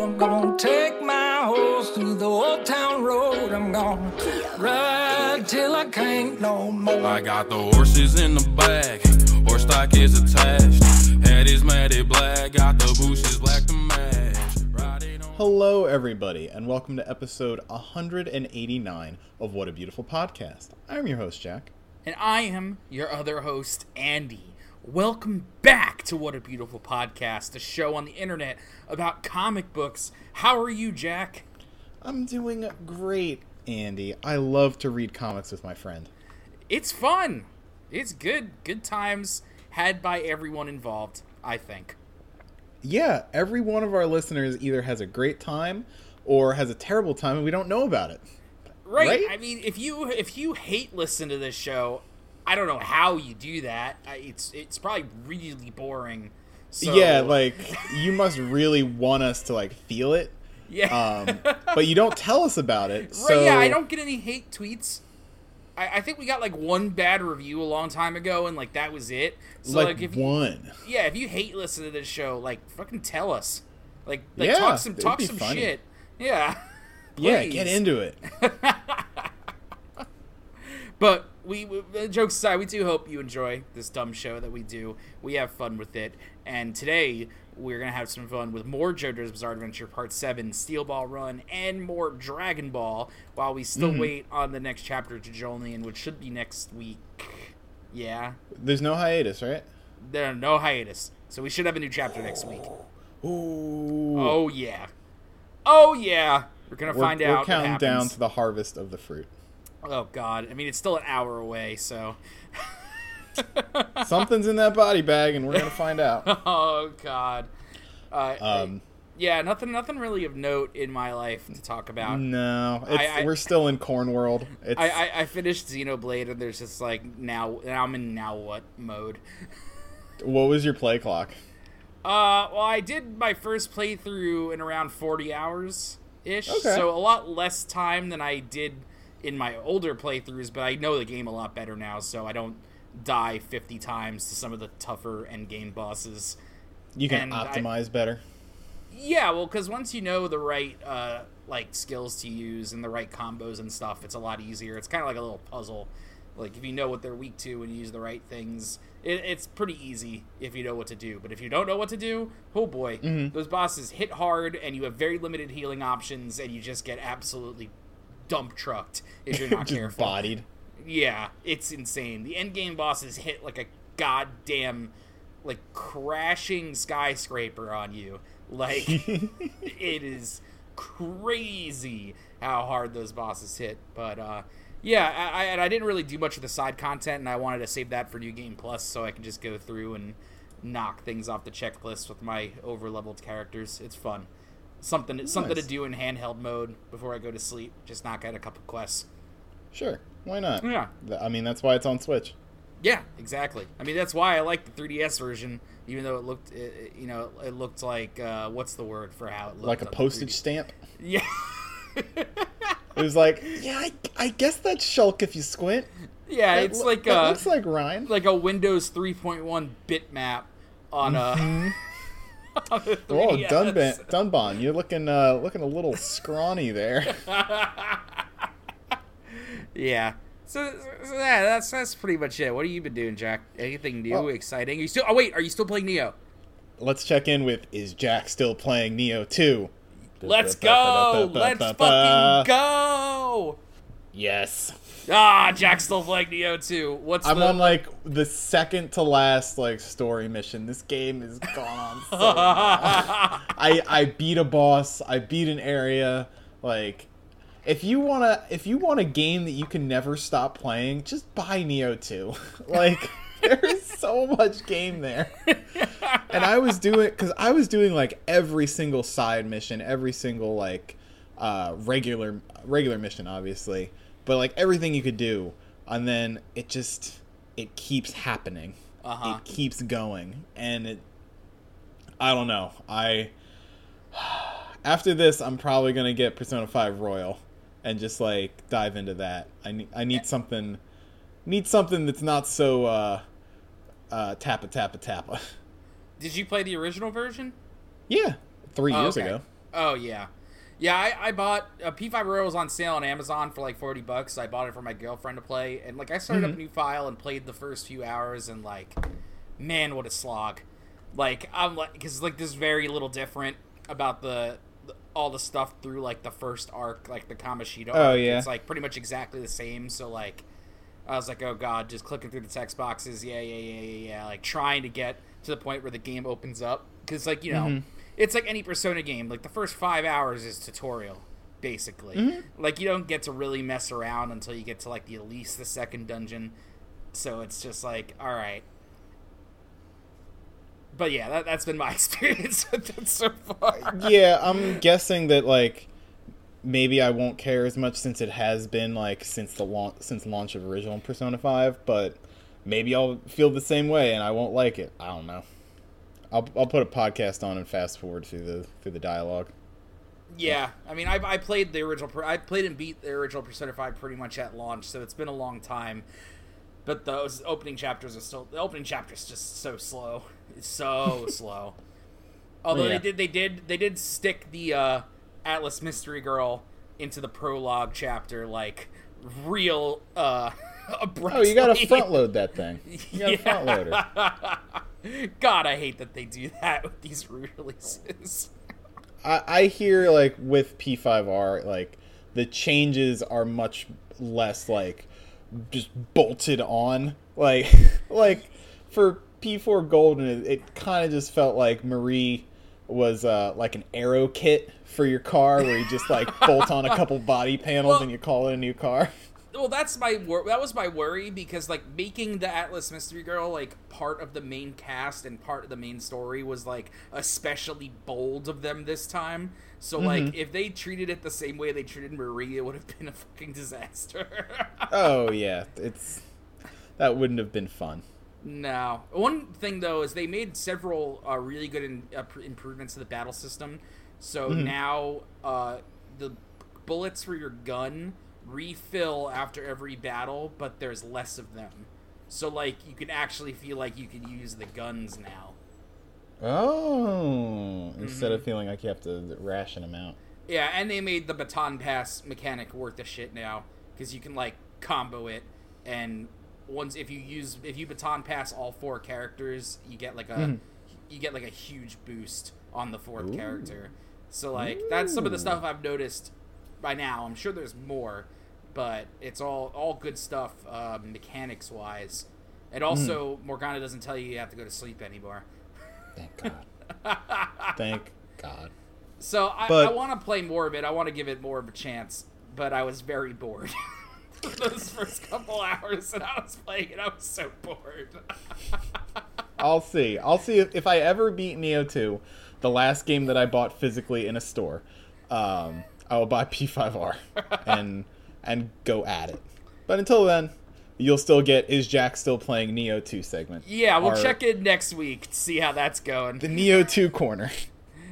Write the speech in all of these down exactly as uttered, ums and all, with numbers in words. I'm gonna take my horse through the old town road. I'm gonna ride till I can't no more. I got the horses in the back, horse stock is attached. Head is matted black, got the bushes black to match. Riding on. Hello, everybody, and welcome to episode one hundred eighty-nine of What a Beautiful Podcast. I'm your host, Jack. And I am your other host, Andy. Welcome back to What a Beautiful Podcast, a show on the internet about comic books. How are you, Jack? I'm doing great, Andy. I love to read comics with my friend. It's fun. It's good. Good times had by everyone involved, I think. Yeah, every one of our listeners either has a great time or has a terrible time and we don't know about it. Right. right? I mean, if you if you hate listen to this show, I don't know how you do that. It's it's probably really boring. So. Yeah, like, you must really want us to, like, feel it. Yeah. Um, but you don't tell us about it. Right, so. Yeah, I don't get any hate tweets. I, I think we got, like, one bad review a long time ago, and, like, that was it. So, like, like if you, one. Yeah, if you hate listening to this show, like, fucking tell us. Like, like yeah, talk some, talk some shit. Yeah. Yeah, get into it. But... We, jokes aside, we do hope you enjoy this dumb show that we do. We have fun with it. And today, we're going to have some fun with more JoJo's Bizarre Adventure Part seven, Steel Ball Run, and more Dragon Ball, while we still mm-hmm. wait on the next chapter to JoJolion, which should be next week. Yeah. There's no hiatus, right? There are no hiatus. So we should have a new chapter next week. Ooh. Oh, yeah. Oh, yeah. We're going to find we're out. We're counting what down to the harvest of the fruit. Oh, God. I mean, it's still an hour away, so... Something's in that body bag, and we're going to find out. Oh, God. Uh, um, yeah, nothing nothing really of note in my life to talk about. No. It's, I, I, we're still in Corn World. It's... I, I, I finished Xenoblade, and there's just, like, now... And I'm in now what mode. What was your play clock? Uh, well, I did my first playthrough in around forty hours-ish. Okay. So a lot less time than I did... in my older playthroughs, but I know the game a lot better now, so I don't die fifty times to some of the tougher end game bosses. You can and optimize I, better. Yeah, well, because once you know the right uh, like skills to use and the right combos and stuff, it's a lot easier. It's kind of like a little puzzle. Like, if you know what they're weak to and you use the right things, it, it's pretty easy if you know what to do. But if you don't know what to do, oh boy, mm-hmm. those bosses hit hard, and you have very limited healing options, and you just get absolutely dump trucked if you're not careful. Bodied. Yeah, it's insane. The end game bosses hit like a goddamn like crashing skyscraper on you. Like it is crazy how hard those bosses hit. But uh, yeah, I, I, and I didn't really do much of the side content, and I wanted to save that for New Game Plus so I can just go through and knock things off the checklist with my over-leveled characters. It's fun. Something nice. something to do in handheld mode before I go to sleep. Just knock out a couple quests. Sure. Why not? Yeah. I mean, that's why it's on Switch. Yeah, exactly. I mean, that's why I like the three D S version, even though it looked, it, you know, it looked like, uh, what's the word for how it looked? Like a postage stamp? Yeah. It was like, yeah, I, I guess that's Shulk if you squint. Yeah, that it's lo- like a... It looks like Ryan. Like a Windows three point one bitmap on mm-hmm. a... Oh, Dunban, Dunban, you're looking uh, looking a little scrawny there. Yeah. So, so yeah, that's that's pretty much it. What have you been doing, Jack? Anything new, well, exciting? Are you still? Oh wait, are you still playing Nioh? Let's check in with: is Jack still playing Nioh two? Let's go. Let's fucking go. Yes. Ah, Jack's still playing Nioh two. What's I'm the... on, like, the second to last, like, story mission. This game is gone on so long. I, I beat a boss. I beat an area. Like, if you want to, if you want a game that you can never stop playing, just buy Nioh two. Like, there is so much game there. And I was doing, because I was doing, like, every single side mission, every single, like, uh, regular, regular mission, obviously. But, like, everything you could do, and then it just, it keeps happening. Uh-huh. It keeps going. And it, I don't know. I, after this, I'm probably going to get Persona five Royal and just, like, dive into that. I need, I need something, need something that's not so, uh, uh, tappa, tappa, tappa. Did you play the original version? Yeah. Three oh, years okay. ago. Oh, yeah. Yeah, I, I bought... Uh, P five Royal was on sale on Amazon for, like, forty bucks. I bought it for my girlfriend to play. And, like, I started mm-hmm. up a new file and played the first few hours. And, like, man, what a slog. Like, I'm like... Because, like, this is very little different about the... all the stuff through, like, the first arc, like, the Kamoshida arc. Oh, yeah. It's, like, pretty much exactly the same, so, like, I was like, oh, God, just clicking through the text boxes, yeah, yeah, yeah, yeah, yeah, like, trying to get to the point where the game opens up, because, like, you know, mm-hmm. it's like any Persona game, like, the first five hours is tutorial, basically. Mm-hmm. Like, you don't get to really mess around until you get to, like, the Elise, the second dungeon, so it's just like, all right. But yeah, that, that's been my experience with it so far. Yeah, I'm guessing that, like, maybe I won't care as much since it has been, like, since the launch since launch of original Persona five, but maybe I'll feel the same way and I won't like it. I don't know. I'll I'll put a podcast on and fast forward through the through the dialogue. Yeah, I mean, I I played the original I played and beat the original Persona five pretty much at launch, so it's been a long time. But those opening chapters are still... The opening chapter's just so slow. It's so slow. Although yeah. they did, they did, they did stick the uh, Atlas Mystery Girl into the prologue chapter, like, real uh, abruptly. Oh, you gotta front-load that thing. You gotta yeah. front-load it. God, I hate that they do that with these releases. I, I hear, like, with P five R, like, the changes are much less, like... just bolted on, like like for P four Gold, and it, it kind of just felt like Marie was uh like an aero kit for your car, where you just like bolt on a couple body panels well, and you call it a new car. Well, that's my wor- that was my worry, because like making the Atlas Mystery Girl like part of the main cast and part of the main story was like especially bold of them this time. So, like, mm-hmm. if they treated it the same way they treated Marie, it would have been a fucking disaster. Oh, yeah. It's... That wouldn't have been fun. No. One thing, though, is they made several uh, really good in, uh, improvements to the battle system. So, mm-hmm. now uh, the bullets for your gun refill after every battle, but there's less of them. So, like, you can actually feel like you can use the guns now. Oh, instead mm-hmm. of feeling like you have to ration them out. Yeah, and they made the baton pass mechanic worth a shit now, because you can like combo it, and once if you use if you baton pass all four characters, you get like a mm. you get like a huge boost on the fourth Ooh. character. So like Ooh. that's some of the stuff I've noticed by now. I'm sure there's more, but it's all all good stuff uh, mechanics wise. And also, mm. Morgana doesn't tell you you have to go to sleep anymore. Thank God. Thank God. So I, I want to play more of it. I want to give it more of a chance, but I was very bored those first couple hours that I was playing it. I was so bored. I'll see. I'll see if, if I ever beat Nioh two, the last game that I bought physically in a store. Um, I will buy P five R and and go at it. But until then. You'll still get, is Jack still playing Nioh two segment? Yeah, we'll Our, check in next week to see how that's going. The Nioh two corner.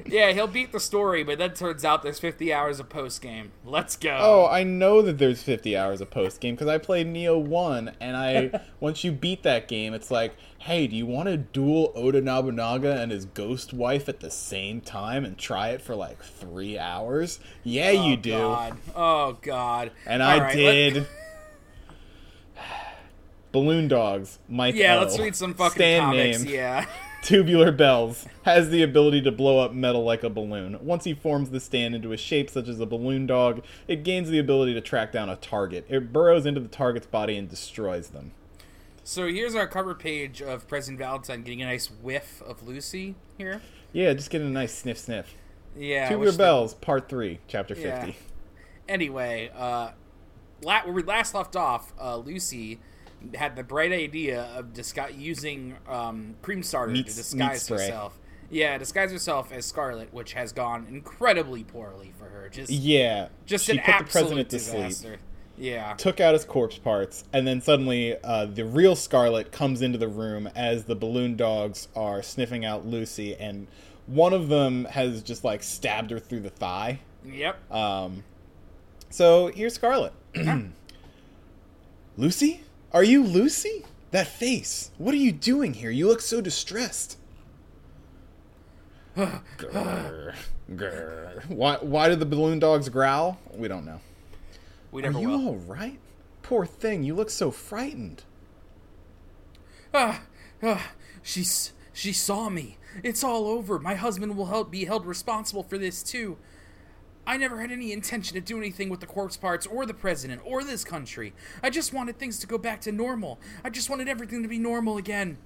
Yeah, he'll beat the story, but then turns out there's fifty hours of post-game. Let's go. Oh, I know that there's fifty hours of post-game, because I played Nioh one, and I once you beat that game, it's like, hey, do you want to duel Oda Nobunaga and his ghost wife at the same time and try it for, like, three hours? Yeah, oh, you do. God. Oh, God. And All I right, did... Let- Balloon Dogs, Mike O. Yeah, let's read some fucking Stand comics, named, yeah. Tubular Bells has the ability to blow up metal like a balloon. Once he forms the stand into a shape such as a balloon dog, it gains the ability to track down a target. It burrows into the target's body and destroys them. So here's our cover page of President Valentine getting a nice whiff of Lucy here. Yeah, just getting a nice sniff sniff. Yeah. Tubular Bells, that... Part three, Chapter yeah. fifty. Anyway, uh, la- where we last left off, uh, Lucy... had the bright idea of disgu- using um, Cream Starter meats, to disguise herself. Yeah, disguise herself as Scarlet, which has gone incredibly poorly for her. Just yeah, just she an put absolute the president disaster. To sleep. Yeah, took out his corpse parts, and then suddenly uh, the real Scarlet comes into the room as the balloon dogs are sniffing out Lucy, and one of them has just like stabbed her through the thigh. Yep. Um. So here's Scarlet. Lucy. Are you Lucy? That face. What are you doing here? You look so distressed. Grr, grr. Why, why did the balloon dogs growl? We don't know. We never Are you will. all right? Poor thing, you look so frightened. Ah, ah, she, she saw me. It's all over. My husband will help be held responsible for this, too. I never had any intention to do anything with the corpse parts or the president or this country. I just wanted things to go back to normal. I just wanted everything to be normal again.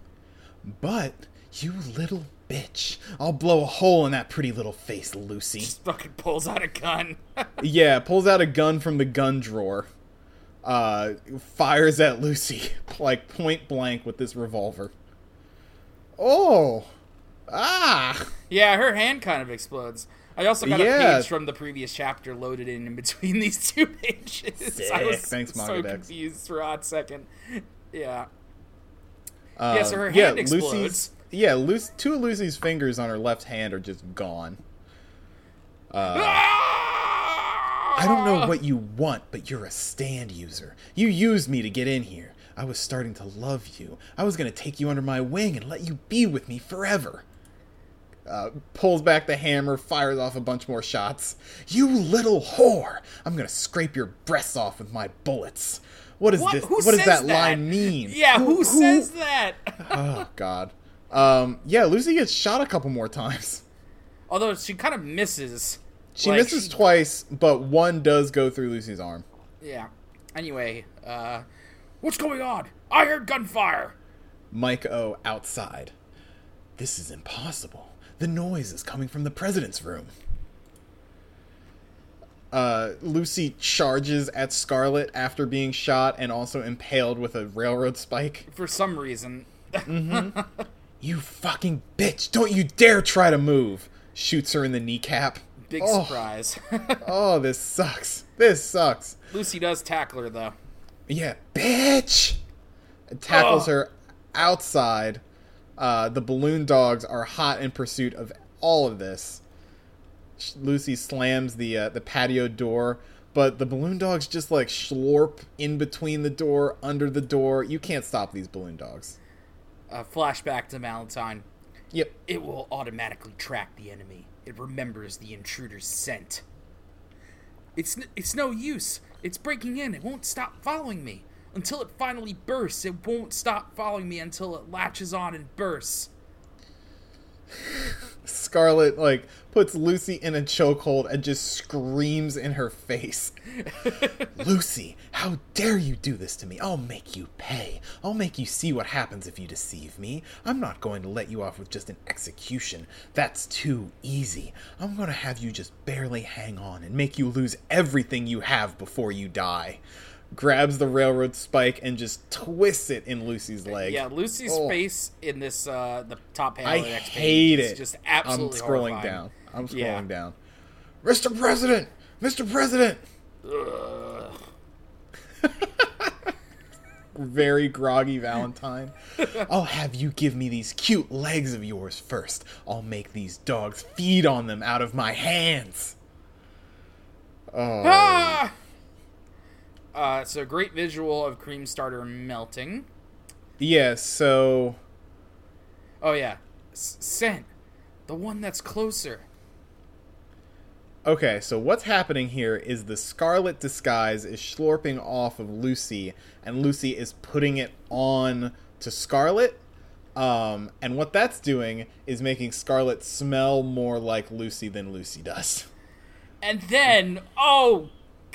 But, you little bitch. I'll blow a hole in that pretty little face, Lucy. Just fucking pulls out a gun. Yeah, pulls out a gun from the gun drawer. Uh, fires at Lucy, like, point blank with this revolver. Oh. Ah. Yeah, her hand kind of explodes. I also got yeah. a page from the previous chapter loaded in in between these two pages. Sick. I was Thanks, so Magadex. confused for a odd second. Yeah. Uh, yeah, so her hand yeah, explodes. Lucy's, yeah, Lucy, two of Lucy's fingers on her left hand are just gone. Uh, ah! I don't know what you want, but you're a stand user. You used me to get in here. I was starting to love you. I was going to take you under my wing and let you be with me forever. Uh, pulls back the hammer, fires off a bunch more shots. You little whore! I'm gonna scrape your breasts off with my bullets. What is what? this? Who what does that, that line mean? Yeah, who, who, who says that? Oh, God. Um, yeah, Lucy gets shot a couple more times. Although she kind of misses. She like, misses she... twice, but one does go through Lucy's arm. Yeah. Anyway, uh, what's going on? I heard gunfire! Mike O outside. This is impossible. The noise is coming from the president's room. Uh, Lucy charges at Scarlet after being shot and also impaled with a railroad spike. For some reason. Mm-hmm. You fucking bitch! Don't you dare try to move! Shoots her in the kneecap. Big oh. surprise. Oh, this sucks. This sucks. Lucy does tackle her, though. Yeah, bitch! Tackles oh. her outside. Uh, the balloon dogs are hot in pursuit of all of this. Lucy slams the uh, the patio door, but the balloon dogs just, like, schlorp in between the door, under the door. You can't stop these balloon dogs. Uh, flashback to Valentine. Yep. It will automatically track the enemy. It remembers the intruder's scent. It's n- it's no use. It's breaking in. It won't stop following me. Until it finally bursts, it won't stop following me until it latches on and bursts. Scarlet, like, puts Lucy in a chokehold and just screams in her face. Lucy, how dare you do this to me? I'll make you pay. I'll make you see what happens if you deceive me. I'm not going to let you off with just an execution. That's too easy. I'm going to have you just barely hang on and make you lose everything you have before you die. Grabs the railroad spike and just twists it in Lucy's leg. Yeah, Lucy's oh. face in this, uh, the top panel. I of the next hate page it. Is just absolutely I'm scrolling horrifying. down. I'm scrolling yeah. down. Mister President! Mister President! Very groggy Valentine. I'll have you give me these cute legs of yours first. I'll make these dogs feed on them out of my hands. Oh. Ah! Uh, so, great visual of Cream Starter melting. Yeah, so... Oh, yeah. S- scent. The one that's closer. Okay, so what's happening here is the Scarlet disguise is slurping off of Lucy, and Lucy is putting it on to Scarlet. Um, and what that's doing is making Scarlet smell more like Lucy than Lucy does. And then, oh,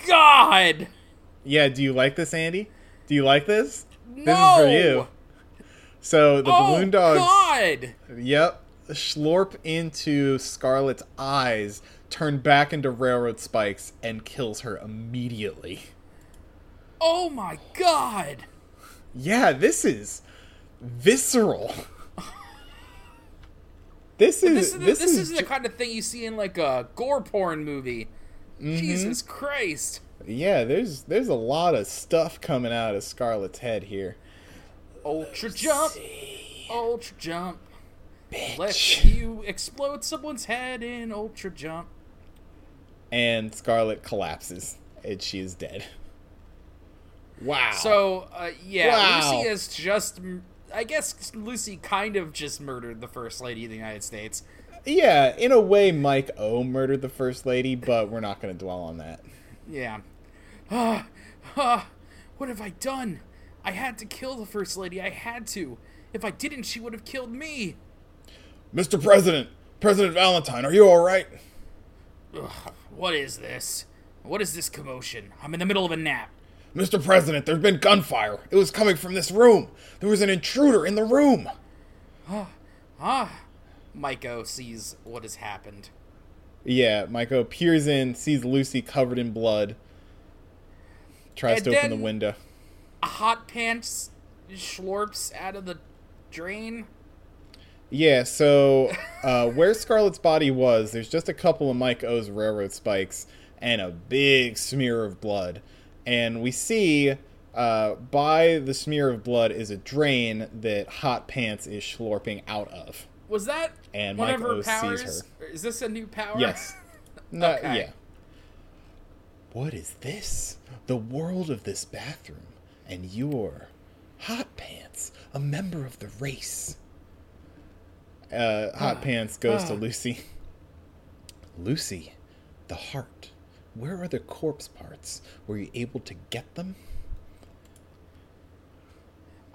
God... Yeah, do you like this, Andy? Do you like this? No! This is for you. So the oh, balloon dogs... Oh, God! Yep. Slurp into Scarlet's eyes, turn back into railroad spikes, and kills her immediately. Oh, my God! Yeah, this is visceral. This is... This, is, this, this is, is the ju- kind of thing you see in, like, a gore porn movie. Mm-hmm. Jesus Christ. Yeah, there's there's a lot of stuff coming out of Scarlet's head here. Ultra Let's jump, see. ultra jump, bitch. Let you explode someone's head in ultra jump. And Scarlet collapses, and she is dead. Wow. So, uh, yeah, wow. Lucy has just, I guess Lucy kind of just murdered the First Lady of the United States. yeah, in a way, Mike O murdered the First Lady, but we're not going to dwell on that. Yeah. Ah, ah, what have I done? I had to kill the First Lady. I had to. If I didn't, she would have killed me. Mister President, President Valentine, are you all right? Ugh, what is this? What is this commotion? I'm in the middle of a nap. Mister President, there's been gunfire. It was coming from this room. There was an intruder in the room. Ah, ah. Mike O sees what has happened. Yeah, Mike O peers in, sees Lucy covered in blood, tries and to open the window. Hot Pants schlorps out of the drain. Yeah, so uh, where Scarlet's body was, there's just a couple of Mike O's railroad spikes and a big smear of blood. And we see uh, by the smear of blood is a drain that Hot Pants is schlorping out of. Was that and one Mike of her O powers? Sees her. Is this a new power? Yes. No, okay. Yeah. What is this? The world of this bathroom. And you're Hot Pants, a member of the race. Uh, Hot uh, Pants goes uh. to Lucy. Lucy, the heart. Where are the corpse parts? Were you able to get them?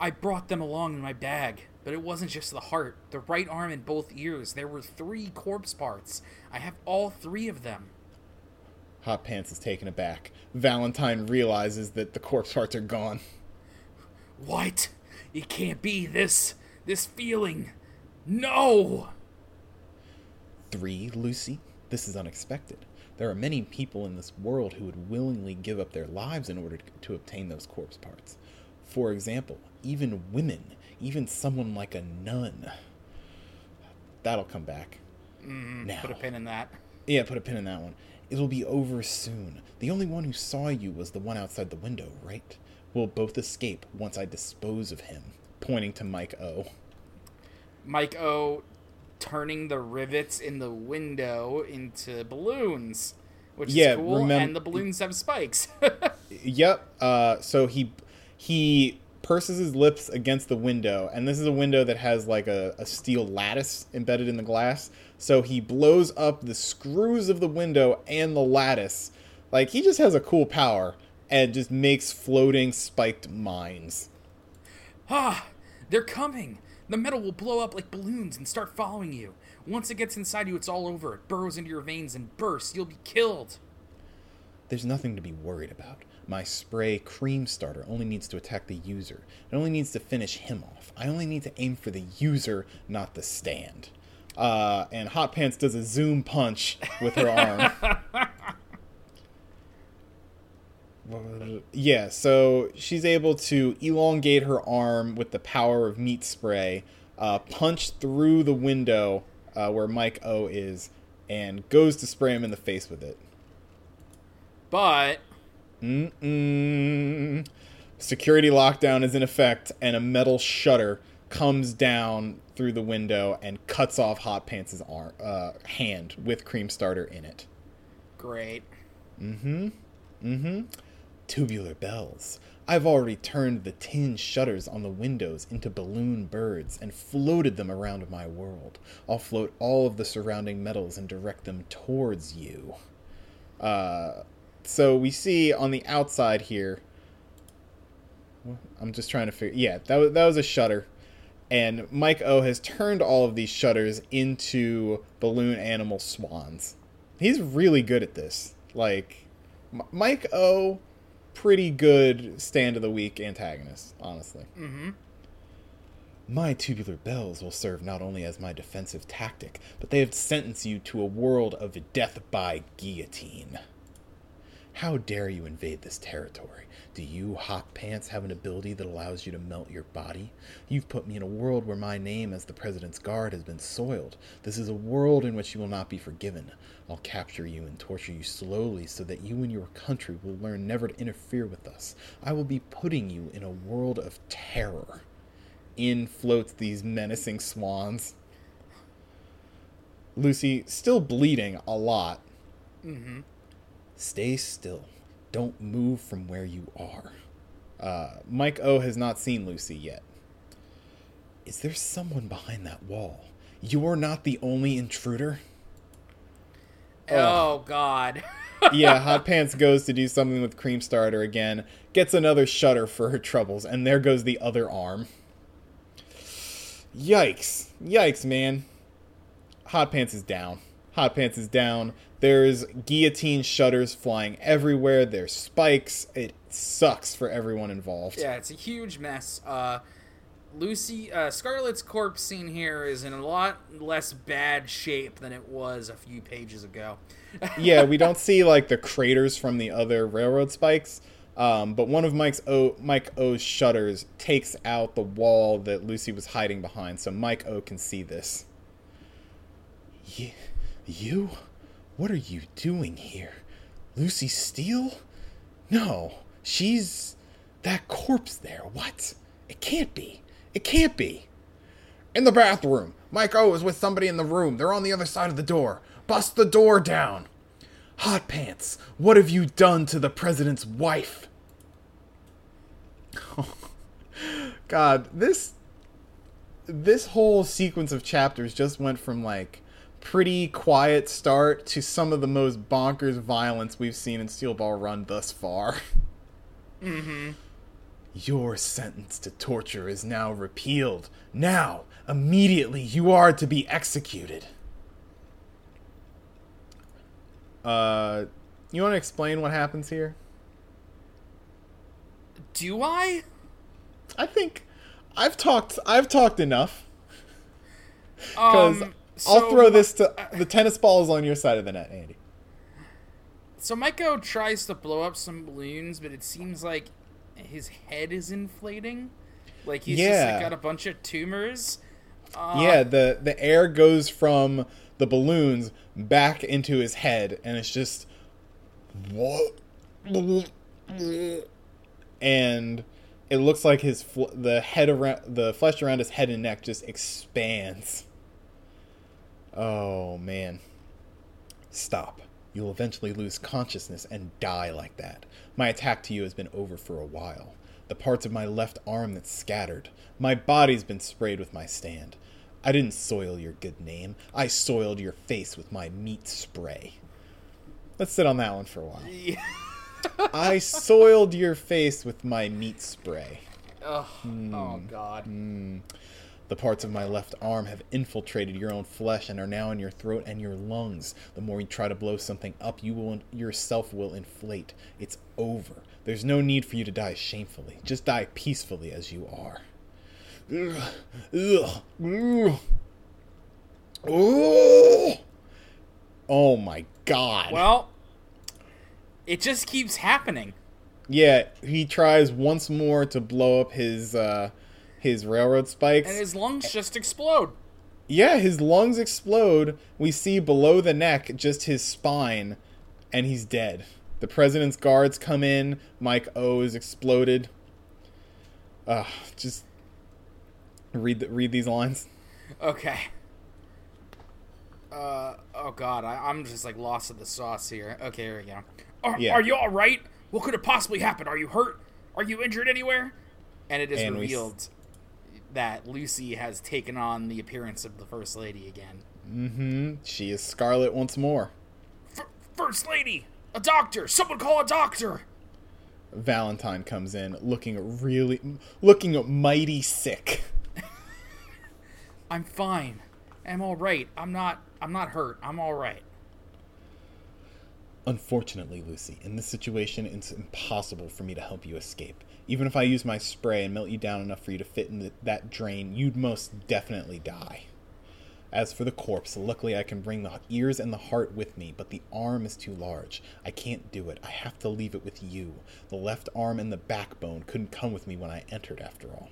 I brought them along in my bag, but it wasn't just the heart. The right arm and both ears. There were three corpse parts. I have all three of them. Hot Pants is taken aback. Valentine realizes that the corpse parts are gone. What? It can't be this, this feeling. No! Three, Lucy. This is unexpected. There are many people in this world who would willingly give up their lives in order to, to obtain those corpse parts. For example, even women, even someone like a nun. That'll come back. Mm, now. Put a pin in that. Yeah, put a pin in that one. It'll be over soon. The only one who saw you was the one outside the window, right? We'll both escape once I dispose of him. Pointing to Mike O. Mike O turning the rivets in the window into balloons, which yeah, is cool. Remem- and the balloons have spikes. Yep. Uh, so he he purses his lips against the window, and this is a window that has like a, a steel lattice embedded in the glass. So he blows up the screws of the window and the lattice. Like, he just has a cool power and just makes floating spiked mines. Ah, they're coming. The metal will blow up like balloons and start following you. Once it gets inside you, it's all over. It burrows into your veins and bursts. You'll be killed. There's nothing to be worried about. My spray Cream Starter only needs to attack the user. It only needs to finish him off. I only need to aim for the user, not the stand. Uh, and Hot Pants does a zoom punch with her arm. Yeah, so she's able to elongate her arm with the power of meat spray, uh, punch through the window uh, where Mike O is, and goes to spray him in the face with it. But... Mm-mm. Security lockdown is in effect, and a metal shutter comes down through the window and cuts off Hot Pants' arm, uh, hand with Cream Starter in it. Great. Mm-hmm. Mm-hmm. Tubular Bells. I've already turned the tin shutters on the windows into balloon birds and floated them around my world. I'll float all of the surrounding metals and direct them towards you. Uh, so we see on the outside here... I'm just trying to figure... Yeah, that was, that was a shutter. And Mike O has turned all of these shutters into balloon animal swans. He's really good at this. Like, M- Mike O, pretty good stand of the week antagonist, honestly. Mm-hmm. My Tubular Bells will serve not only as my defensive tactic, but they have sentenced you to a world of death by guillotine. How dare you invade this territory? Do you, Hot Pants, have an ability that allows you to melt your body? You've put me in a world where my name as the President's Guard has been soiled. This is a world in which you will not be forgiven. I'll capture you and torture you slowly so that you and your country will learn never to interfere with us. I will be putting you in a world of terror. In floats these menacing swans. Lucy, still bleeding a lot. Mm-hmm. Stay still. Don't move from where you are. Uh, Mike O has not seen Lucy yet. Is there someone behind that wall? you are not the only intruder. Oh, oh God. Yeah, Hot Pants goes to do something with Cream Starter again, gets another shutter for her troubles, and there goes the other arm. Yikes. Yikes, man. Hot Pants is down. Hot Pants is down. There's guillotine shutters flying everywhere. There's spikes. It sucks for everyone involved. Yeah, it's a huge mess. Uh, Lucy, uh, Scarlet's corpse scene here is in a lot less bad shape than it was a few pages ago. Yeah, we don't see, like, the craters from the other railroad spikes. Um, but one of Mike's O, Mike O's shutters takes out the wall that Lucy was hiding behind, so Mike O can see this. You? You? What are you doing here? Lucy Steele? No, she's... that corpse there. What? It can't be. It can't be. In the bathroom. Mike O is with somebody in the room. They're on the other side of the door. Bust the door down. Hot Pants, what have you done to the president's wife? Oh, God, this this whole sequence of chapters just went from, like, pretty quiet start to some of the most bonkers violence we've seen in Steel Ball Run thus far. Mm-hmm. Your sentence to torture is now repealed. Now, immediately, you are to be executed. Uh, you want to explain what happens here? Do I? I think I've talked. I've talked enough. Because um, so I'll throw this to the tennis ball is on your side of the net, Andy. So Mike O tries to blow up some balloons, but it seems like his head is inflating. Like he's yeah. just like, got a bunch of tumors. Uh, yeah, the the air goes from the balloons back into his head, and it's just what, and it looks like his fl- the head around the flesh around his head and neck just expands. Oh man! Stop! You'll eventually lose consciousness and die like that. My attack to you has been over for a while. The parts of my left arm that's scattered. My body's been sprayed with my stand. I didn't soil your good name. I soiled your face with my meat spray. Let's sit on that one for a while. Yeah. I soiled your face with my meat spray. Oh, mm. oh God. Mm. The parts of my left arm have infiltrated your own flesh and are now in your throat and your lungs. The more you try to blow something up, you will yourself will inflate. It's over. There's no need for you to die shamefully. Just die peacefully as you are. Ugh, ugh, ugh. Oh. oh my God. Well, it just keeps happening. Yeah, he tries once more to blow up his uh, his railroad spikes. And his lungs just explode. Yeah, his lungs explode. We see below the neck just his spine, and he's dead. The president's guards come in. Mike O is exploded. Ugh, just... Read the, read these lines. Okay. Uh oh God, I, I'm just like lost of the sauce here. Okay, here we go. Are, yeah. are you all right? What could have possibly happened? Are you hurt? Are you injured anywhere? And it is and revealed we... that Lucy has taken on the appearance of the First Lady again. Mm-hmm. She is Scarlet once more. F- First Lady, a doctor. Someone call a doctor. Valentine comes in looking really, looking mighty sick. I'm fine. I'm all right. I'm not I'm not hurt. I'm all right. Unfortunately, Lucy, in this situation, it's impossible for me to help you escape. Even if I use my spray and melt you down enough for you to fit in the, that drain, you'd most definitely die. As for the corpse, luckily I can bring the ears and the heart with me, but the arm is too large. I can't do it. I have to leave it with you. The left arm and the backbone couldn't come with me when I entered, after all.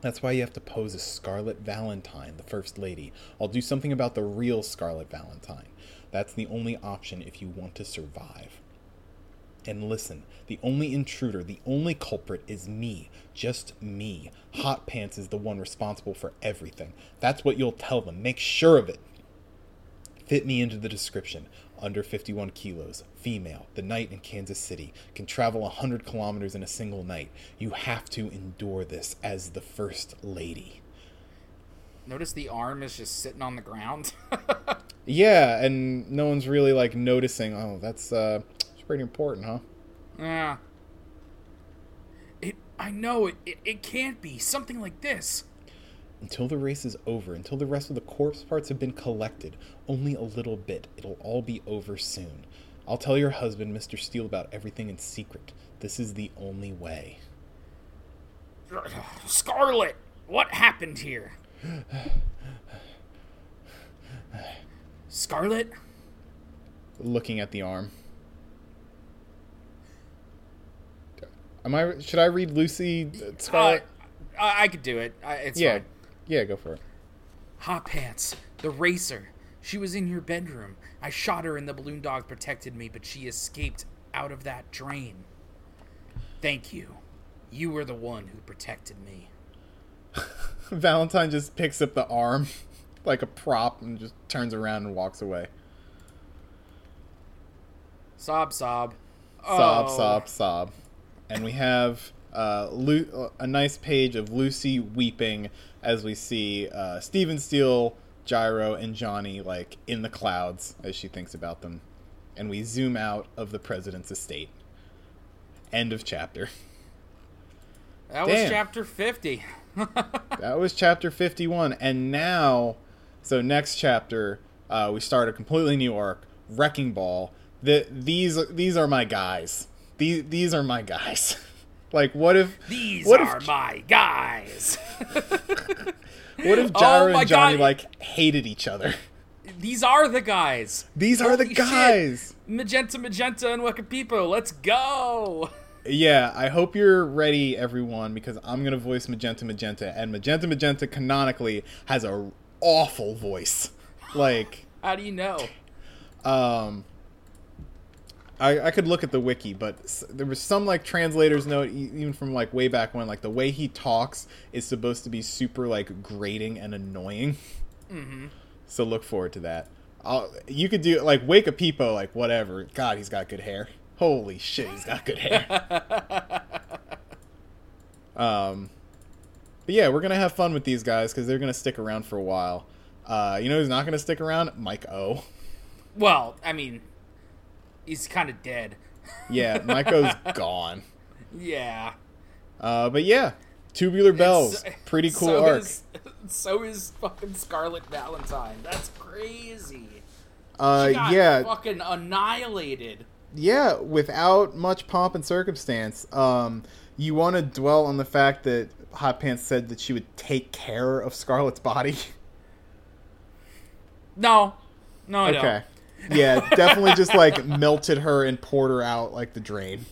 That's why you have to pose as Scarlet Valentine, the First Lady. I'll do something about the real Scarlet Valentine. That's the only option if you want to survive. And listen, the only intruder, the only culprit is me. Just me. Hot Pants is the one responsible for everything. That's what you'll tell them. Make sure of it. Fit me into the description. Under fifty-one kilos, female, the night in Kansas City, can travel one hundred kilometers in a single night. You have to endure this as the First Lady. notice the arm is just sitting on the ground. Yeah, and no one's really, like, noticing, oh, that's, uh, it's pretty important, huh? Yeah. It, I know, it, it, it can't be. Something like this. Until the race is over, until the rest of the corpse parts have been collected, only a little bit. It'll all be over soon. I'll tell your husband, Mister Steele, about everything in secret. This is the only way. Scarlet, what happened here? Scarlet? Looking at the arm. Am I? Should I read Lucy? Scarlet? Uh, I could do it. I, it's yeah. fine. Yeah, go for it. Hot Pants, the racer. She was in your bedroom. I shot her and the balloon dog protected me, but she escaped out of that drain. Thank you. You were the one who protected me. Valentine just picks up the arm like a prop and just turns around and walks away. Sob, sob. Sob, oh. sob, sob. And we have uh, Lu- a nice page of Lucy weeping as we see uh, Steven Steele, Gyro, and Johnny like in the clouds as she thinks about them. And we zoom out of the president's estate. End of chapter. That Damn. was chapter fifty. That was chapter fifty-one. And now, so next chapter, uh, we start a completely new arc, Wrecking Ball. The, these these are my guys. These these are my guys. Like, what if... These what are if, my guys. What if Gyro oh and Johnny, God. like, hated each other? These are the guys. These Holy are the guys. Shit. Magenta Magenta and Wakka Pippo. Let's go. Yeah, I hope you're ready, everyone, because I'm going to voice Magenta Magenta, and Magenta Magenta canonically has an awful voice. Like... How do you know? Um... I, I could look at the wiki, but there was some, like, translator's note, even from, like, way back when, like, the way he talks is supposed to be super, like, grating and annoying. Mm-hmm. So look forward to that. I'll, you could do, like, Wakka Pippo, like, whatever. God, he's got good hair. Holy shit, he's got good hair. um, But, yeah, we're going to have fun with these guys because they're going to stick around for a while. Uh, you know who's not going to stick around? Mike O. Well, I mean... He's kind of dead. Yeah, Maiko's gone. Yeah. Uh, but yeah, Tubular Bells. So, pretty cool so arc. Is, so is fucking Scarlet Valentine. That's crazy. Uh, she got yeah. fucking annihilated. Yeah, without much pomp and circumstance. Um, you want to dwell on the fact that Hot Pants said that she would take care of Scarlet's body? No. No, I okay. don't. Yeah, definitely just, like, melted her and poured her out, like, the drain.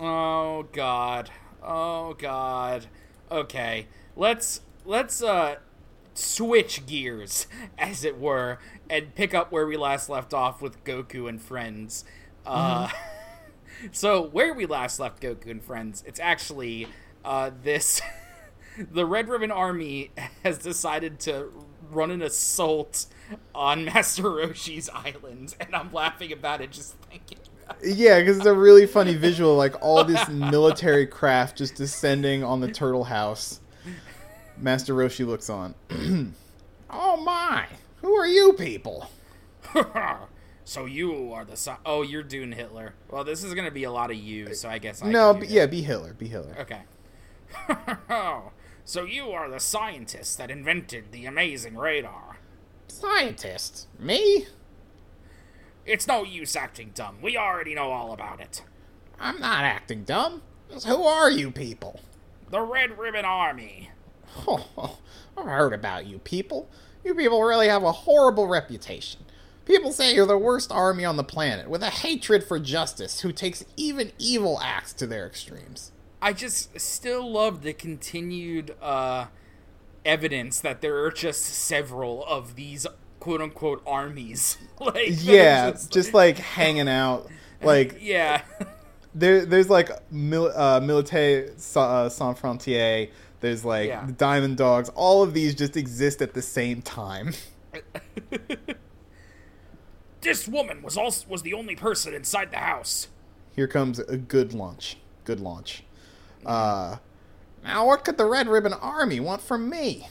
Oh, God. Oh, God. Okay. Let's, let's, uh, switch gears, as it were, and pick up where we last left off with Goku and friends. Uh, mm-hmm. So, where we last left Goku and friends, it's actually, uh, this... the Red Ribbon Army has decided to run an assault on Master Roshi's island, and I'm laughing about it just thinking about it. Yeah, because it's a really funny visual, like all this military craft just descending on the turtle house. Master Roshi looks on. Oh my, who are you people? So you are the... So- oh, you're Dune Hitler. Well, this is going to be a lot of you, so I guess I No, can do b- yeah, be Hitler, be Hitler. Okay. So you are the scientists that invented the amazing radar. Scientists? Me? It's no use acting dumb. We already know all about it. I'm not acting dumb. Who are you people? The Red Ribbon Army. Oh, oh, I've heard about you people. You people really have a horrible reputation. People say you're the worst army on the planet, with a hatred for justice, who takes even evil acts to their extremes. I just still love the continued uh, evidence that there are just several of these quote-unquote armies. Like, yeah, just... just like hanging out. Like yeah, there, there's like mil- uh, Militaire Sans Frontières. There's like yeah. the Diamond Dogs. All of these just exist at the same time. This woman was also was the only person inside the house. Here comes a good launch. Good launch. Uh, now what could the Red Ribbon Army want from me?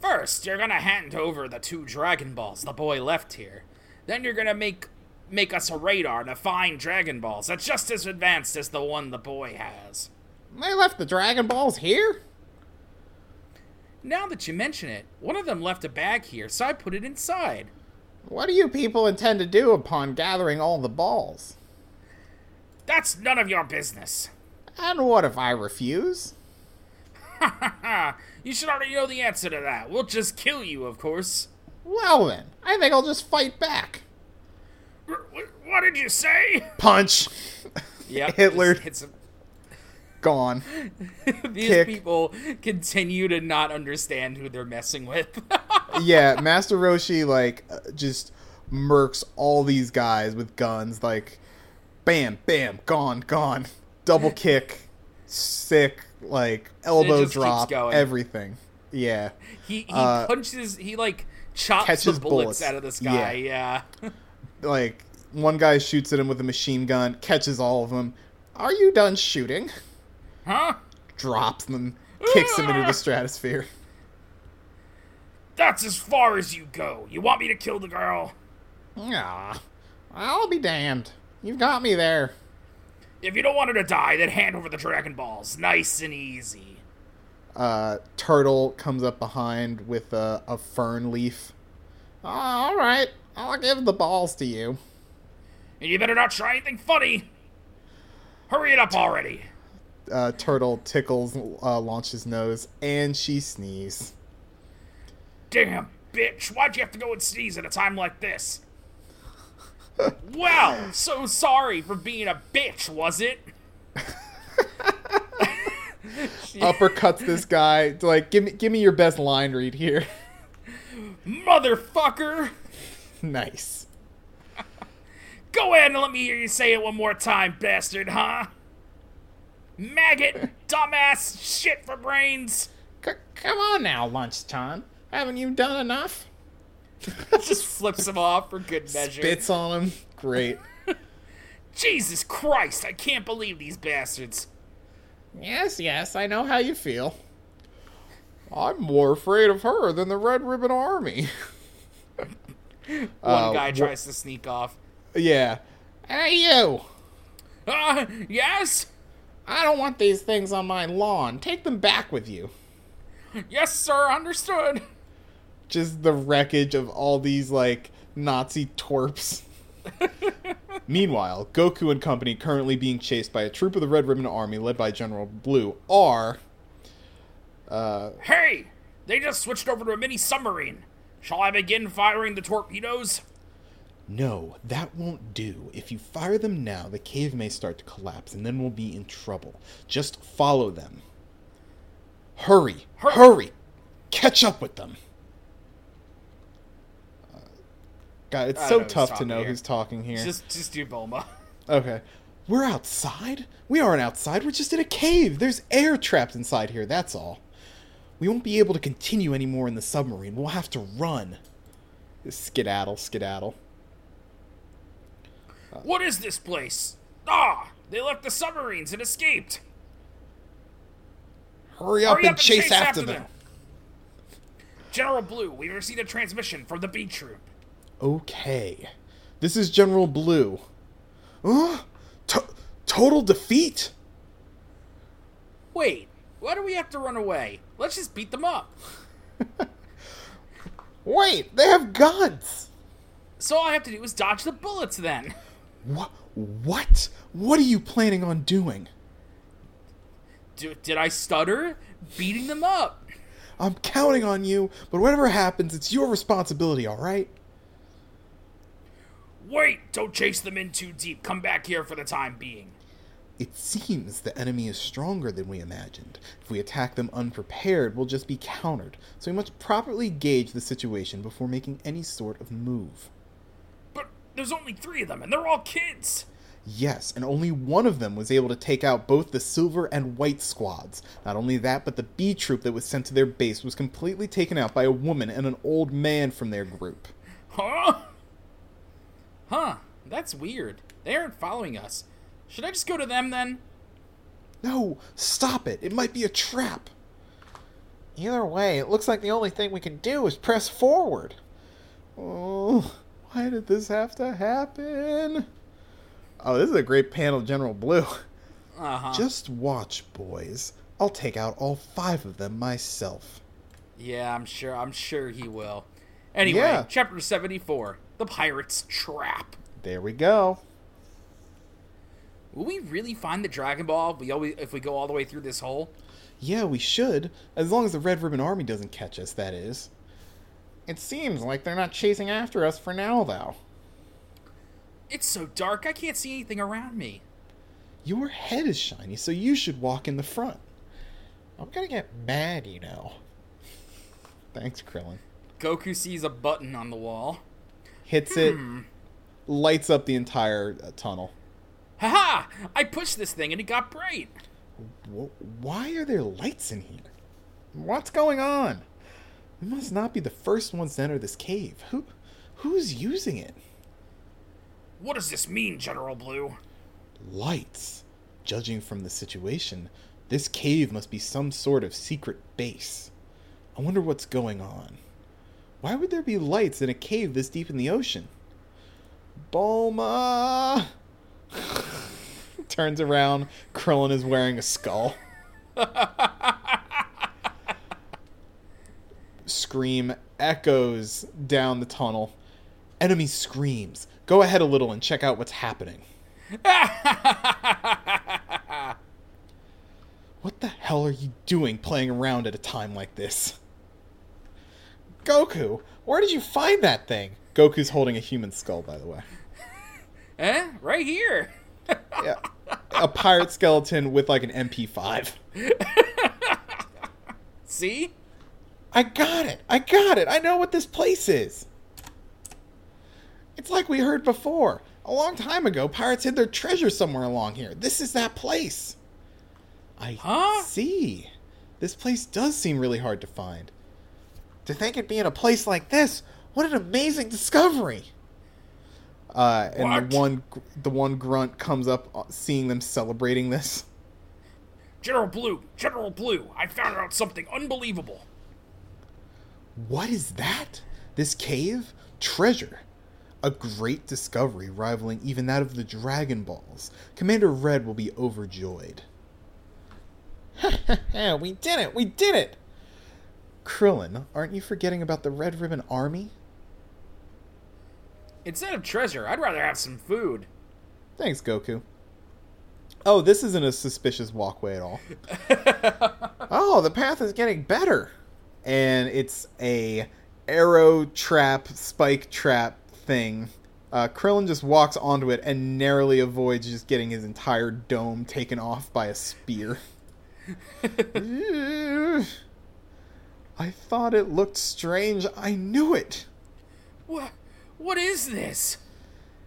First, you're gonna hand over the two Dragon Balls the boy left here. Then you're gonna make make us a radar to find Dragon Balls that's just as advanced as the one the boy has. They left the Dragon Balls here? Now that you mention it, one of them left a bag here, so I put it inside. What do you people intend to do upon gathering all the balls? That's none of your business. And what if I refuse? Ha ha ha! You should already know the answer to that. We'll just kill you, of course. Well then, I think I'll just fight back. R- what did you say? Punch. Yep, Hitler. Hits him. Gone. These Kick. People continue to not understand who they're messing with. Yeah, Master Roshi, like, just murks all these guys with guns, like, bam, bam, gone, gone. Double kick, sick, like, elbow drop, everything. Yeah. He, he uh, punches, he, like, chops the bullets, bullets out of this guy, yeah. yeah. Like, one guy shoots at him with a machine gun, catches all of them. Are you done shooting? Huh? Drops them, kicks him into the stratosphere. That's as far as you go. You want me to kill the girl? Nah. I'll be damned. You've got me there. If you don't want her to die, then hand over the Dragon Balls. Nice and easy. Uh, Turtle comes up behind with a, a fern leaf. Uh, alright, I'll give the balls to you. And you better not try anything funny. Hurry it up already. Uh, Turtle tickles uh, Launch's nose, and she sneezes. Damn, bitch. Why'd you have to go and sneeze at a time like this? Well, so sorry for being a bitch, was it? Uppercuts this guy. Like, give me, give me your best line read here. Motherfucker. Nice. Go ahead and let me hear you say it one more time, bastard, huh? Maggot, dumbass, shit for brains. C- come on now, Lunchtime. Haven't you done enough? Just flips him off for good measure. Spits on him. Great. Jesus Christ, I can't believe these bastards. Yes, yes, I know how you feel. I'm more afraid of her than the Red Ribbon Army. One uh, guy tries wh- to sneak off. Yeah. Hey, you! Uh, yes? I don't want these things on my lawn. Take them back with you. Yes, sir, understood. Just the wreckage of all these, like, Nazi twerps. Meanwhile, Goku and company, currently being chased by a troop of the Red Ribbon Army led by General Blue, are... Uh, hey! They just switched over to a mini-submarine. Shall I begin firing the torpedoes? No, that won't do. If you fire them now, the cave may start to collapse, and then we'll be in trouble. Just follow them. Hurry! Hurry! Hurry. Catch up with them! Uh, God, it's so tough to know here. Who's talking here. Just, just do Bulma. Okay. We're outside? We aren't outside, we're just in a cave! There's air trapped inside here, that's all. We won't be able to continue anymore in the submarine. We'll have to run. Skedaddle, skedaddle. What is this place? Ah! They left the submarines and escaped! Hurry up, Hurry up and, and chase, chase after, after them. them! General Blue, we've received a transmission from the B Troop. Okay. This is General Blue. Huh? To- total defeat? Wait, why do we have to run away? Let's just beat them up. Wait, they have guns! So all I have to do is dodge the bullets then. What? What? What are you planning on doing? D- did I stutter? Beating them up. I'm counting on you, but whatever happens, it's your responsibility, all right? Wait! Don't chase them in too deep. Come back here for the time being. It seems the enemy is stronger than we imagined. If we attack them unprepared, we'll just be countered, so we must properly gauge the situation before making any sort of move. There's only three of them, and they're all kids! Yes, and only one of them was able to take out both the silver and white squads. Not only that, but the B troop that was sent to their base was completely taken out by a woman and an old man from their group. Huh? Huh, that's weird. They aren't following us. Should I just go to them, then? No, stop it! It might be a trap! Either way, it looks like the only thing we can do is press forward. Oh, why did this have to happen? Oh, this is a great panel, General Blue. Uh-huh. Just watch, boys. I'll take out all five of them myself. Yeah, I'm sure. I'm sure he will. Anyway, yeah. Chapter seventy-four, The Pirate's Trap. There we go. Will we really find the Dragon Ball if we, always, if we go all the way through this hole? Yeah, we should. As long as the Red Ribbon Army doesn't catch us, that is. It seems like they're not chasing after us for now, though. It's so dark, I can't see anything around me. Your head is shiny, so you should walk in the front. I'm gonna get mad, you know. Thanks, Krillin. Goku sees a button on the wall. Hits hmm. it. Lights up the entire uh, tunnel. Haha! I pushed this thing and it got bright! Why are there lights in here? What's going on? We must not be the first ones to enter this cave. Who, who's using it? What does this mean, General Blue? Lights. Judging from the situation, this cave must be some sort of secret base. I wonder what's going on. Why would there be lights in a cave this deep in the ocean? Bulma! Turns around, Krillin is wearing a skull. Scream echoes down the tunnel. Enemy screams. Go ahead a little and check out what's happening. What the hell are you doing playing around at a time like this? Goku, where did you find that thing? Goku's holding a human skull, by the way. Eh? Right here. Yeah. A pirate skeleton with like an M P five. See? I got it. I got it. I know what this place is. It's like we heard before. A long time ago, pirates hid their treasure somewhere along here. This is that place. I huh? see. This place does seem really hard to find. To think it'd be in a place like this, what an amazing discovery. Uh, and what? the one the one grunt comes up seeing them celebrating this. General Blue, General Blue, I found out something unbelievable. What is that? This cave? Treasure. A great discovery rivaling even that of the Dragon Balls. Commander Red will be overjoyed. We did it! We did it! Krillin, aren't you forgetting about the Red Ribbon Army? Instead of treasure, I'd rather have some food. Thanks, Goku. Oh, this isn't a suspicious walkway at all. Oh, the path is getting better. And it's a arrow trap, spike trap thing. Uh, Krillin just walks onto it and narrowly avoids just getting his entire dome taken off by a spear. I thought it looked strange. I knew it. What? What is this?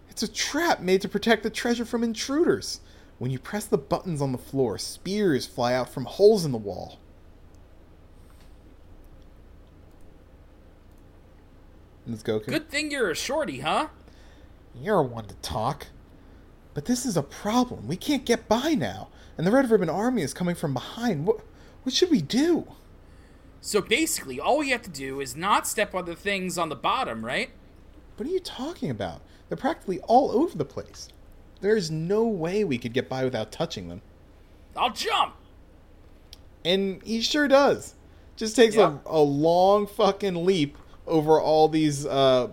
It's a trap made to protect the treasure from intruders. When you press the buttons on the floor, spears fly out from holes in the wall. Miz Goku. Good thing you're a shorty, huh? You're one to talk. But this is a problem. We can't get by now. And the Red Ribbon Army is coming from behind. What, what should we do? So basically, all we have to do is not step on the things on the bottom, right? What are you talking about? They're practically all over the place. There's no way we could get by without touching them. I'll jump! And he sure does. Just takes yeah. a, a long fucking leap over all these uh,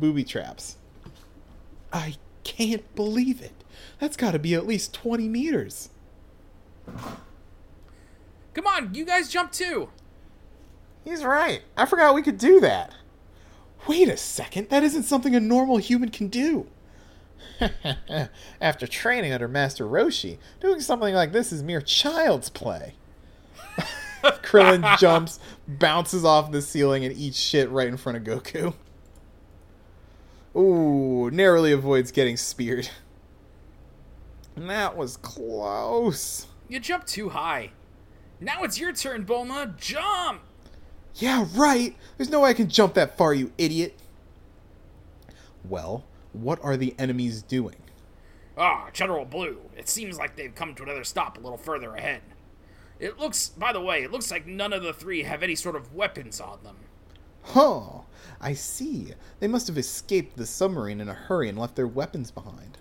booby traps. I can't believe it. That's got to be at least twenty meters. Come on, you guys jump too. He's right. I forgot we could do that. Wait a second, that isn't something a normal human can do. After training under Master Roshi, doing something like this is mere child's play. Krillin jumps, bounces off the ceiling, and eats shit right in front of Goku. Ooh, narrowly avoids getting speared. And that was close. You jumped too high. Now it's your turn, Bulma. Jump! Yeah, right! There's no way I can jump that far, you idiot! Well, what are the enemies doing? Ah, General Blue, it seems like they've come to another stop a little further ahead. It looks, by the way, it looks like none of the three have any sort of weapons on them. Huh, I see. They must have escaped the submarine in a hurry and left their weapons behind.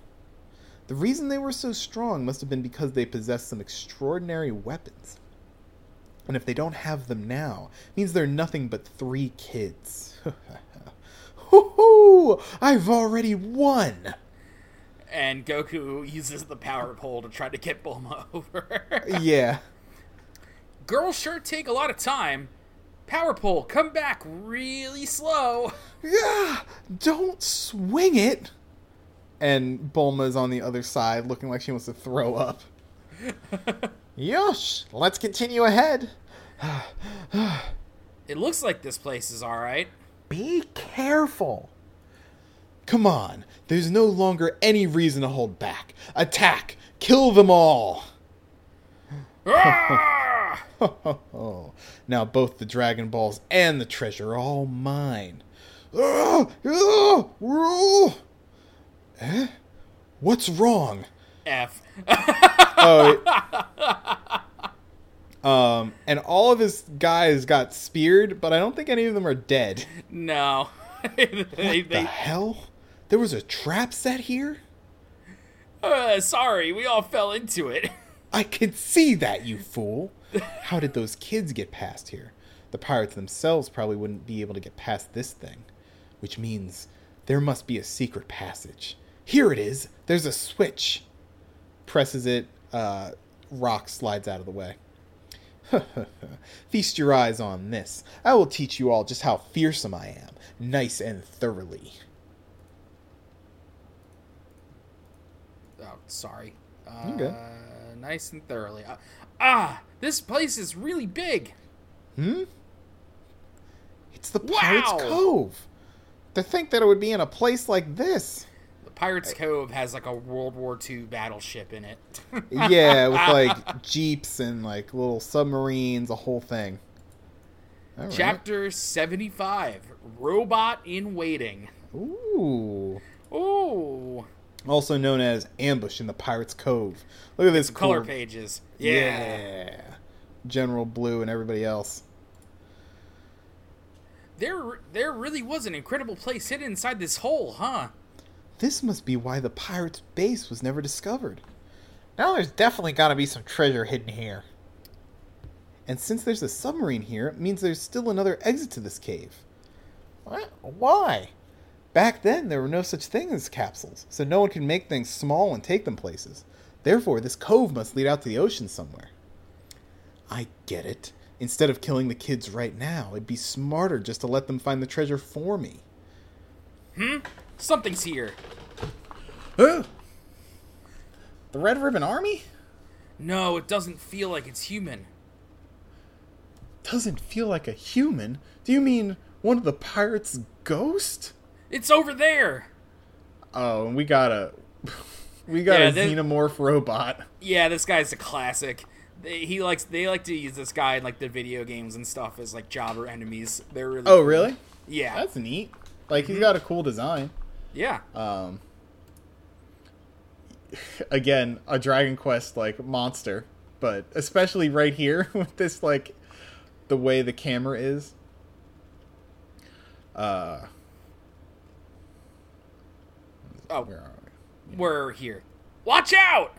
The reason they were so strong must have been because they possessed some extraordinary weapons. And if they don't have them now, it means they're nothing but three kids. Hoo-hoo! I've already won! And Goku uses the power pole to try to get Bulma over. Yeah. Girls sure take a lot of time. Power pole, come back really slow. Yeah, don't swing it. And Bulma's on the other side looking like she wants to throw up. Yosh, let's continue ahead. It looks like this place is all right. Be careful. Come on, there's no longer any reason to hold back. Attack! Kill them all! Ah! Now both the Dragon Balls and the treasure are all mine. Ah! Ah! Ah! Eh? What's wrong? F. Oh, it... Um, and all of his guys got speared, but I don't think any of them are dead. No. they, what they... the hell? There was a trap set here? Uh, sorry, we all fell into it. I can see that, you fool. How did those kids get past here? The pirates themselves probably wouldn't be able to get past this thing. Which means there must be a secret passage. Here it is. There's a switch. Presses it. Uh, rock slides out of the way. Feast your eyes on this. I will teach you all just how fearsome I am. Nice and thoroughly. Oh, sorry. Uh, okay. Nice and thoroughly. Uh, ah, this place is really big. Hmm? It's the Pirates wow. Cove. To think that it would be in a place like this. The Pirates I... Cove has like a World War Two battleship in it. Yeah, with like jeeps and like little submarines, a whole thing. All right. Chapter seventy-five, Robot in Waiting. Ooh. Ooh. Also known as Ambush in the Pirates Cove. Look at this cool... color pages. Yeah. yeah. General Blue and everybody else. There there really was an incredible place hidden inside this hole, huh? This must be why the Pirates base was never discovered. Now there's definitely got to be some treasure hidden here. And since there's a submarine here, it means there's still another exit to this cave. What? Why? Back then, there were no such thing as capsules, so no one could make things small and take them places. Therefore, this cove must lead out to the ocean somewhere. I get it. Instead of killing the kids right now, it'd be smarter just to let them find the treasure for me. Hmm? Something's here. Huh? The Red Ribbon Army? No, it doesn't feel like it's human. Doesn't feel like a human? Do you mean one of the pirates' ghosts? It's over there. Oh, and we got a we got yeah, a this, xenomorph robot. Yeah, this guy's a classic. They, he likes they like to use this guy in like the video games and stuff as like jobber enemies. They're really oh cool. Really? Yeah, that's neat. Like mm-hmm. He's got a cool design. Yeah. Um. Again, a Dragon Quest like monster, but especially right here with this like the way the camera is. Uh. Oh, where are we? Yeah. We're here. Watch out!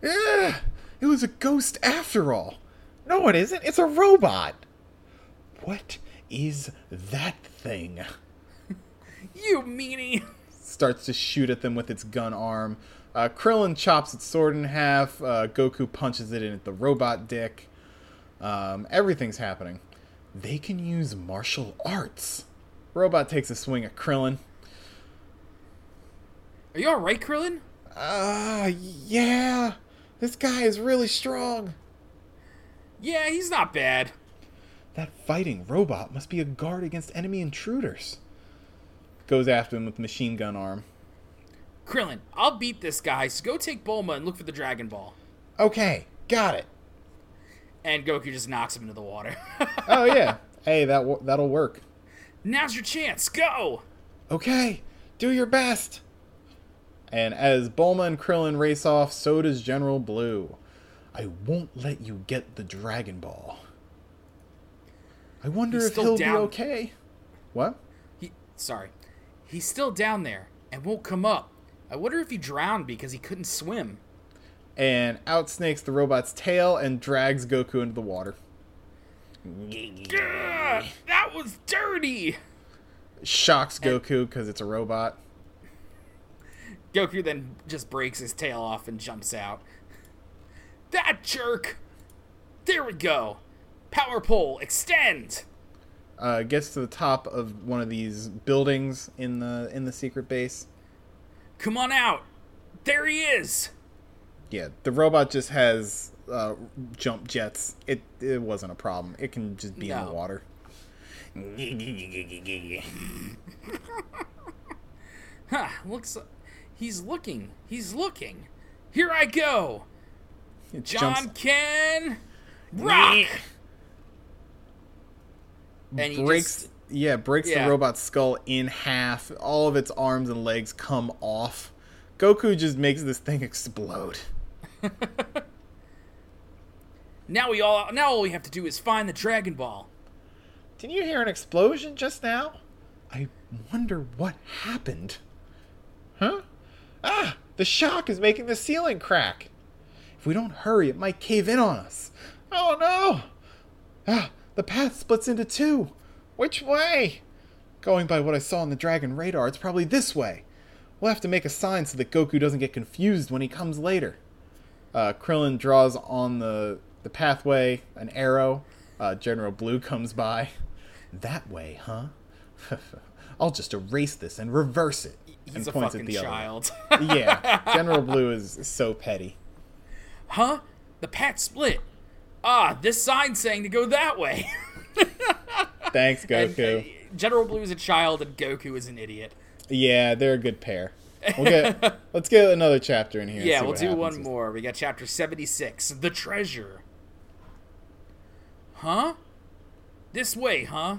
Yeah, it was a ghost after all. No, it isn't. It's a robot. What is that thing? You meanie. Starts to shoot at them with its gun arm. Uh, Krillin chops its sword in half. Uh, Goku punches it in at the robot dick. Um, everything's happening. They can use martial arts. Robot takes a swing at Krillin. Are you alright, Krillin? Ah, uh, yeah. This guy is really strong. Yeah, he's not bad. That fighting robot must be a guard against enemy intruders. Goes after him with machine gun arm. Krillin, I'll beat this guy, so go take Bulma and look for the Dragon Ball. Okay, got it. And Goku just knocks him into the water. Oh, yeah. Hey, that w- that'll work. Now's your chance. Go! Okay, do your best. And as Bulma and Krillin race off, so does General Blue. I won't let you get the Dragon Ball. I wonder He's if he'll down. be okay. What? He, sorry. He's still down there and won't come up. I wonder if he drowned because he couldn't swim. And out snakes the robot's tail and drags Goku into the water. Gah, that was dirty! Shocks Goku because it's a robot. Goku then just breaks his tail off and jumps out. That jerk! There we go! Power pole, extend! Uh, gets to the top of one of these buildings in the in the secret base. Come on out! There he is! Yeah, the robot just has uh, jump jets. It it wasn't a problem. It can just be no. in the water. Huh, looks like he's looking. He's looking. Here I go! It John Ken Rock! And he breaks, just, yeah, breaks yeah. the robot's skull in half. All of its arms and legs come off. Goku just makes this thing explode. now we all now all we have to do is find the Dragon Ball. Did you hear an explosion just now? I wonder what happened. Huh? Ah, the shock is making the ceiling crack. If we don't hurry, it might cave in on us. Oh, no! Ah, the path splits into two. Which way? Going by what I saw on the Dragon radar, it's probably this way. We'll have to make a sign so that Goku doesn't get confused when he comes later. Uh, Krillin draws on the, the pathway an arrow. Uh, General Blue comes by. That way, huh? I'll just erase this and reverse it. He's and a points fucking at the child. Other one. Yeah, General Blue is so petty. Huh? The path split. Ah, this sign saying to go that way. Thanks, Goku. And General Blue is a child and Goku is an idiot. Yeah, they're a good pair. We'll get, let's get another chapter in here. Yeah, we'll do one more. We got chapter seventy-six, The Treasure. Huh? This way, huh?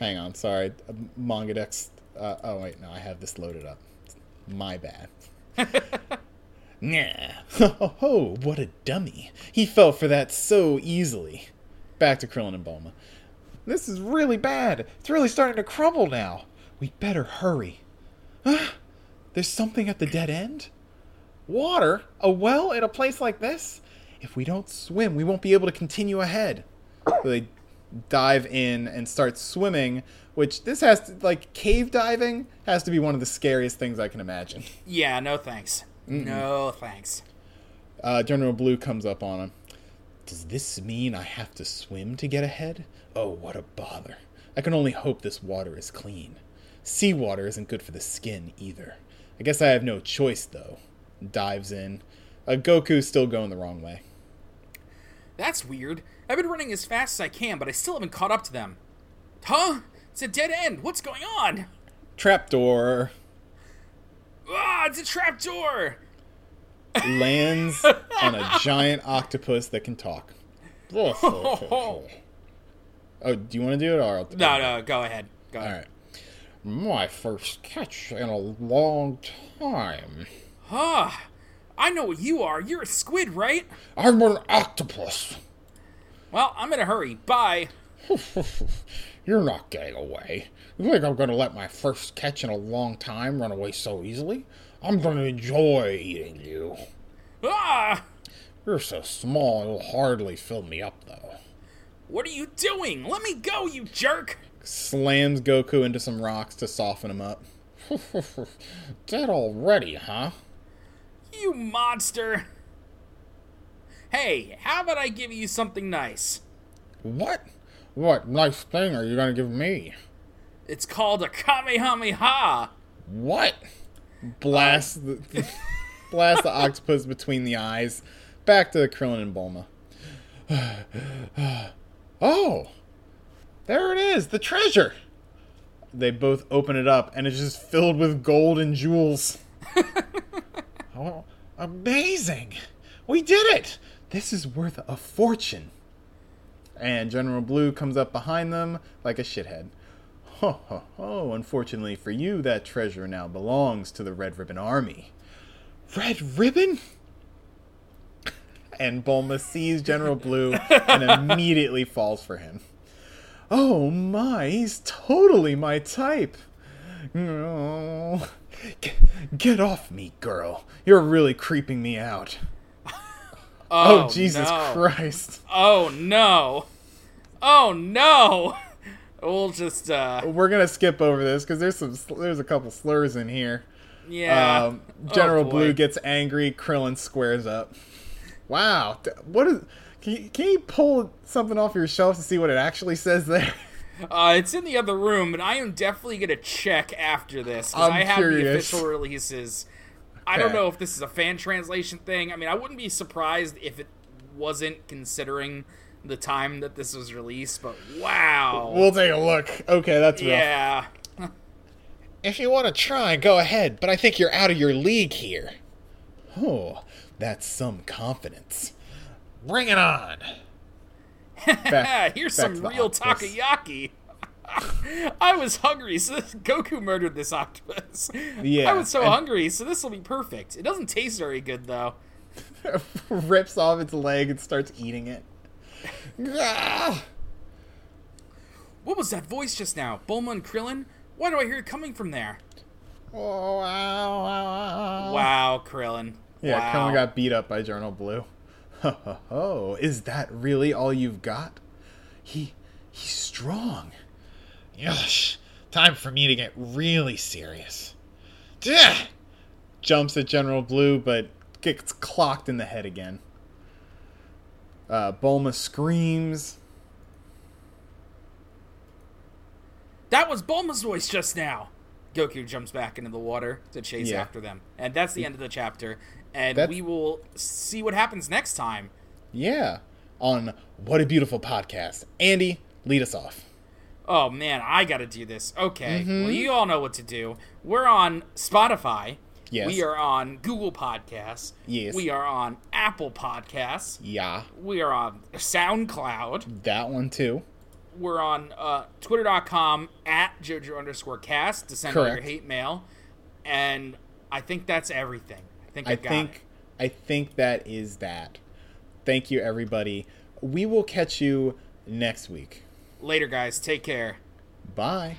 Hang on, sorry. Mongadex. Uh, oh, wait, no, I have this loaded up. My bad. Nah. Oh, oh, what a dummy. He fell for that so easily. Back to Krillin and Bulma. This is really bad. It's really starting to crumble now. We'd better hurry. Huh? There's something at the dead end? Water? A well in a place like this? If we don't swim, we won't be able to continue ahead. So they dive in and start swimming, which this has to, like, cave diving has to be one of the scariest things I can imagine. Yeah, no thanks. Mm-mm. No thanks. Uh, General Blue comes up on him. Does this mean I have to swim to get ahead? Oh, what a bother. I can only hope this water is clean. Seawater isn't good for the skin either. I guess I have no choice, though. Dives in. Uh, Goku's still going the wrong way. That's weird. I've been running as fast as I can, but I still haven't caught up to them. Huh? It's a dead end. What's going on? Trapdoor. Ah, it's a trapdoor! Lands on a giant octopus that can talk. Oh, do you want to do it? Or I'll no, no, go ahead. Go ahead. All right. My first catch in a long time. Huh. I know what you are. You're a squid, right? I'm an octopus. Well, I'm in a hurry. Bye. You're not getting away. You think I'm going to let my first catch in a long time run away so easily? I'm going to enjoy eating you. Ah! You're so small, it'll hardly fill me up, though. What are you doing? Let me go, you jerk! Slams Goku into some rocks to soften him up. Dead already, huh? You monster! Hey, how about I give you something nice? What? What nice thing are you going to give me? It's called a Kamehameha! What? Blast um. the, blast the octopus between the eyes. Back to Krillin and Bulma. Oh! There it is! The treasure! They both open it up, and it's just filled with gold and jewels. Oh, amazing! We did it! This is worth a fortune. And General Blue comes up behind them like a shithead. Ho, ho, ho. Unfortunately for you, that treasure now belongs to the Red Ribbon Army. Red Ribbon? and Bulma sees General Blue and immediately falls for him. Oh my, he's totally my type. Oh, get, get off me, girl. You're really creeping me out. Oh, oh Jesus no. Christ. Oh no. Oh no. We'll just uh we're going to skip over this cuz there's some there's a couple slurs in here. Yeah. Um, General oh, Blue gets angry, Krillin squares up. Wow. What is Can you, can you pull something off your shelf to see what it actually says there? Uh, it's in the other room, and I am definitely going to check after this. Because I have curious. the official releases. Okay. I don't know if this is a fan translation thing. I mean, I wouldn't be surprised if it wasn't, considering the time that this was released, but wow. We'll take a look. Okay, that's real. Yeah. If you want to try, go ahead, but I think you're out of your league here. Oh, that's some confidence. Bring it on. Back, here's back some real octopus. Takoyaki. I was hungry, so this, Goku murdered this octopus. Yeah, I was so and, hungry, so this will be perfect. It doesn't taste very good, though. Rips off its leg and starts eating it. What was that voice just now? Bulma and Krillin? Why do I hear it coming from there? Oh, wow, wow, wow. wow Krillin. Yeah, wow. Krillin got beat up by General Blue. Ho, ho, ho. Is that really all you've got? He, he's strong. Yush. Time for me to get really serious. Duh! Jumps at General Blue, but gets clocked in the head again. Uh, Bulma screams. That was Bulma's voice just now. Goku jumps back into the water to chase yeah. after them. And that's the end of the chapter. And That's... we will see what happens next time. Yeah. On What a Beautiful Podcast. Andy, lead us off. Oh, man, I got to do this. Okay. Mm-hmm. Well, you all know what to do. We're on Spotify. Yes. We are on Google Podcasts. Yes. We are on Apple Podcasts. Yeah. We are on SoundCloud. That one, too. We're on uh, Twitter dot com at Jojo underscore cast to send Correct. Your hate mail. And I think that's everything. I think I, I think it. I think that is that. Thank you, everybody. We will catch you next week. Later, guys. Take care. Bye.